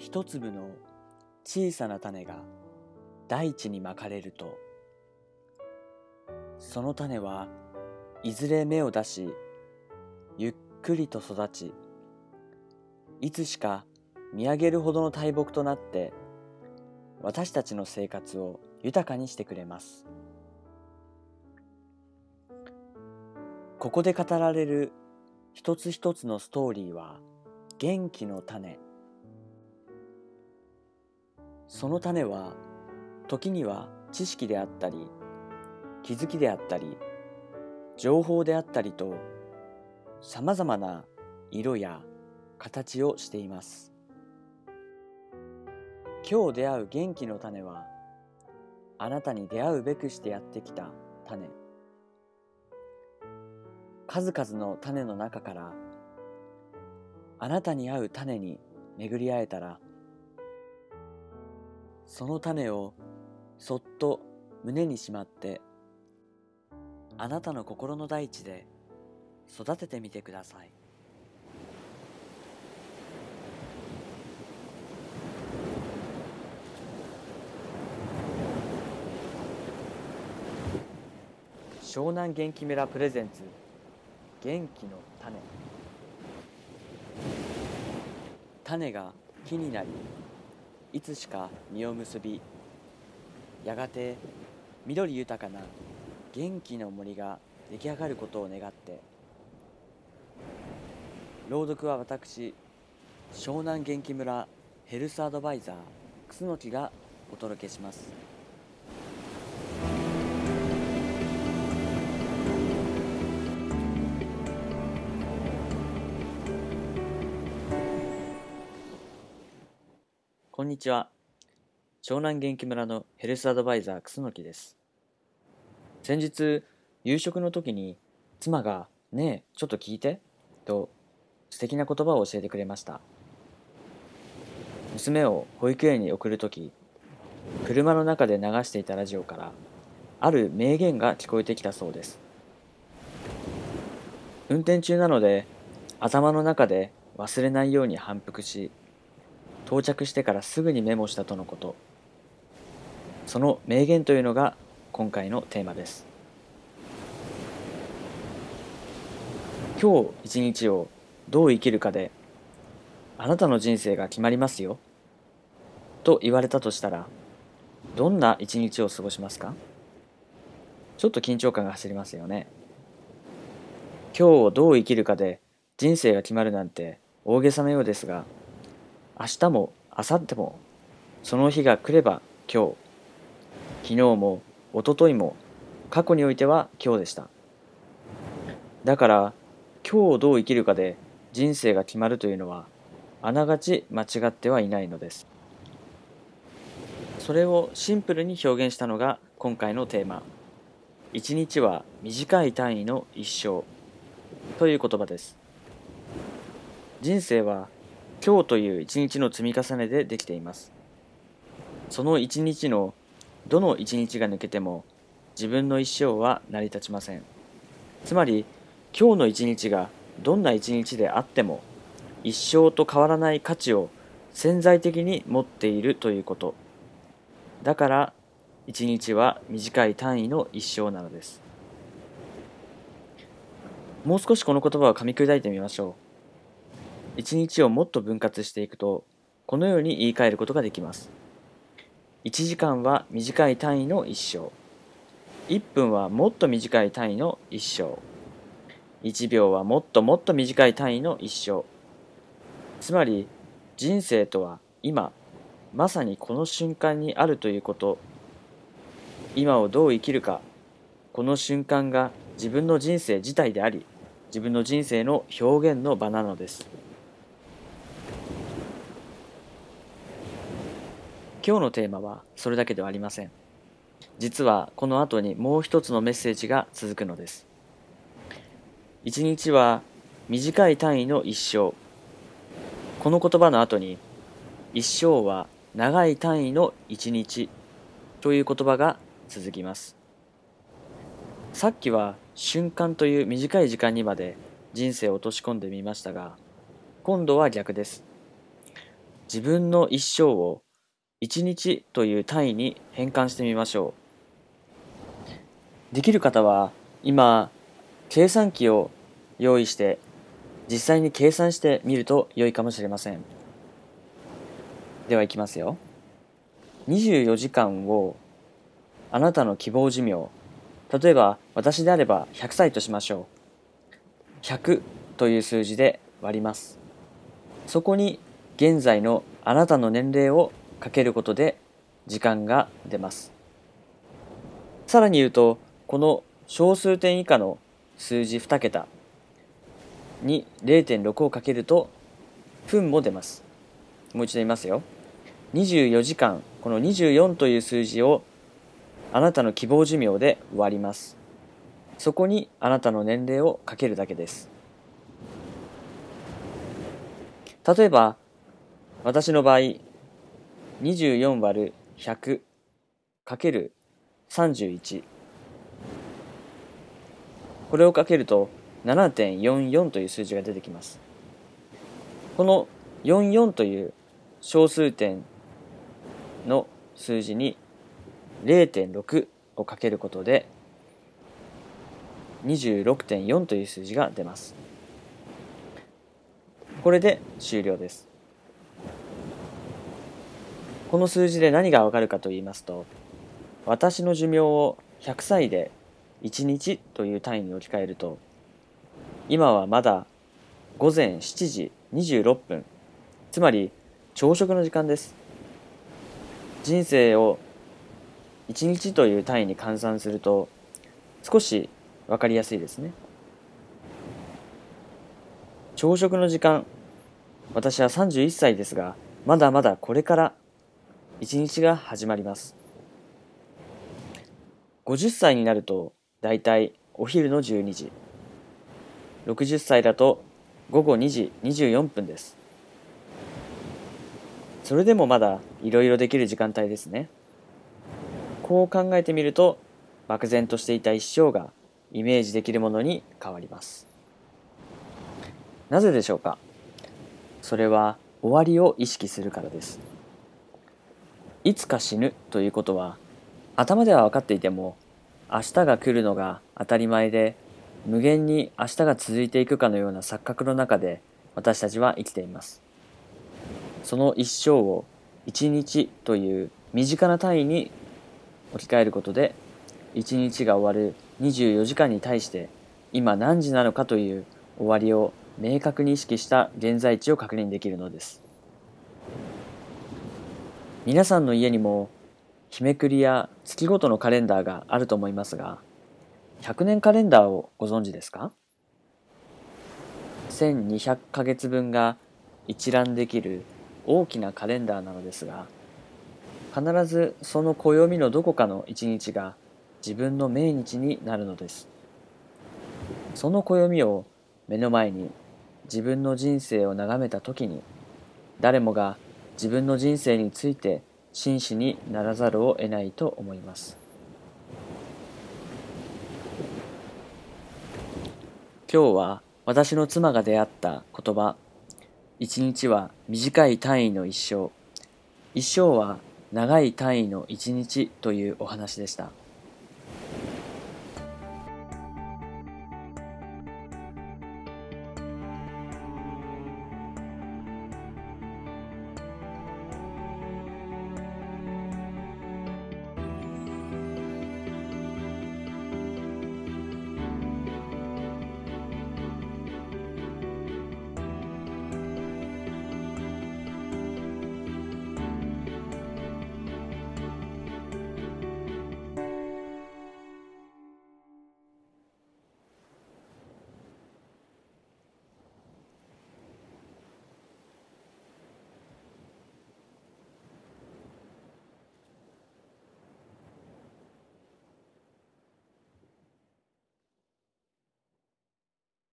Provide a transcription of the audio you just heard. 一粒の小さな種が大地にまかれると、その種はいずれ芽を出し、ゆっくりと育ち、いつしか見上げるほどの大木となって、私たちの生活を豊かにしてくれます。ここで語られる一つ一つのストーリーは元気の種。その種は時には知識であったり、気づきであったり、情報であったりと、さまざまな色や形をしています。今日出会う元気の種は、あなたに出会うべくしてやってきた種。数々の種の中から、あなたに合う種に巡り会えたら、その種をそっと胸にしまって、あなたの心の大地で育ててみてください。湘南元気村プレゼンツ、元気の種。種が木になり、いつしか実を結び、やがて緑豊かな元気の森が出来上がることを願って、朗読は私、湘南元気村ヘルスアドバイザー楠木がお届けします。こんにちは、湘南元気村のヘルスアドバイザー楠木です。先日、夕食の時に妻が「ねえ、ちょっと聞いて」と素敵な言葉を教えてくれました。娘を保育園に送る時、車の中で流していたラジオからある名言が聞こえてきたそうです。運転中なので頭の中で忘れないように反復し、到着してからすぐにメモしたとのこと。その名言というのが今回のテーマです。今日一日をどう生きるかであなたの人生が決まりますよと言われたとしたら、どんな一日を過ごしますか？ちょっと緊張感が走りますよね。今日をどう生きるかで人生が決まるなんて大げさなようですが、明日も明後日もその日が来れば今日、昨日も一昨日も過去においては今日でした。だから今日をどう生きるかで人生が決まるというのはあながち間違ってはいないのです。それをシンプルに表現したのが今回のテーマ、一日は短い単位の一生という言葉です。人生は今日という一日の積み重ねでできています。その一日のどの一日が抜けても自分の一生は成り立ちません。つまり今日の一日がどんな一日であっても一生と変わらない価値を潜在的に持っているということ。だから一日は短い単位の一生なのです。もう少しこの言葉を噛み砕いてみましょう。一日をもっと分割していくと、このように言い換えることができます。1時間は短い単位の一生。1分はもっと短い単位の一生。1秒はもっともっと短い単位の一生。つまり、人生とは今、まさにこの瞬間にあるということ。今をどう生きるか、この瞬間が自分の人生自体であり、自分の人生の表現の場なのです。今日のテーマはそれだけではありません。実はこの後にもう一つのメッセージが続くのです。一日は短い単位の一生。この言葉の後に、一生は長い単位の一日という言葉が続きます。さっきは瞬間という短い時間にまで人生を落とし込んでみましたが、今度は逆です。自分の一生を1日という単位に変換してみましょう。できる方は今計算機を用意して実際に計算してみると良いかもしれません。ではいきますよ。24時間をあなたの希望寿命、例えば私であれば100歳としましょう。100という数字で割ります。そこに現在のあなたの年齢をかけることで時間が出ます。さらに言うと、この小数点以下の数字2桁に 0.6 をかけると分も出ます。もう一度言いますよ。24時間、この24という数字をあなたの希望寿命で割ります。そこにあなたの年齢をかけるだけです。例えば私の場合 24÷100×31、 これをかけると 7.44 という数字が出てきます。この44という小数点の数字に 0.6 をかけることで 26.4 という数字が出ます。これで終了です。この数字で何がわかるかと言いますと、私の寿命を100歳で1日という単位に置き換えると、今はまだ午前7時26分、つまり朝食の時間です。人生を1日という単位に換算すると、少しわかりやすいですね。朝食の時間、私は31歳ですが、まだまだこれから一日が始まります。50歳になるとだいたいお昼の12時、60歳だと午後2時24分です。それでもまだいろいろできる時間帯ですね。こう考えてみると、漠然としていた一生がイメージできるものに変わります。なぜでしょうか。それは終わりを意識するからです。いつか死ぬということは頭では分かっていても、明日が来るのが当たり前で、無限に明日が続いていくかのような錯覚の中で私たちは生きています。その一生を一日という身近な単位に置き換えることで、一日が終わる24時間に対して今何時なのかという終わりを明確に意識した現在地を確認できるのです。皆さんの家にも日めくりや月ごとのカレンダーがあると思いますが、100年カレンダーをご存知ですか？1200ヶ月分が一覧できる大きなカレンダーなのですが、必ずその暦のどこかの一日が自分の命日になるのです。その暦を目の前に自分の人生を眺めたときに、誰もが自分の人生について真摯にならざるを得ないと思います。今日は私の妻が出会った言葉、一日は短い単位の一生、一生は長い単位の一日というお話でした。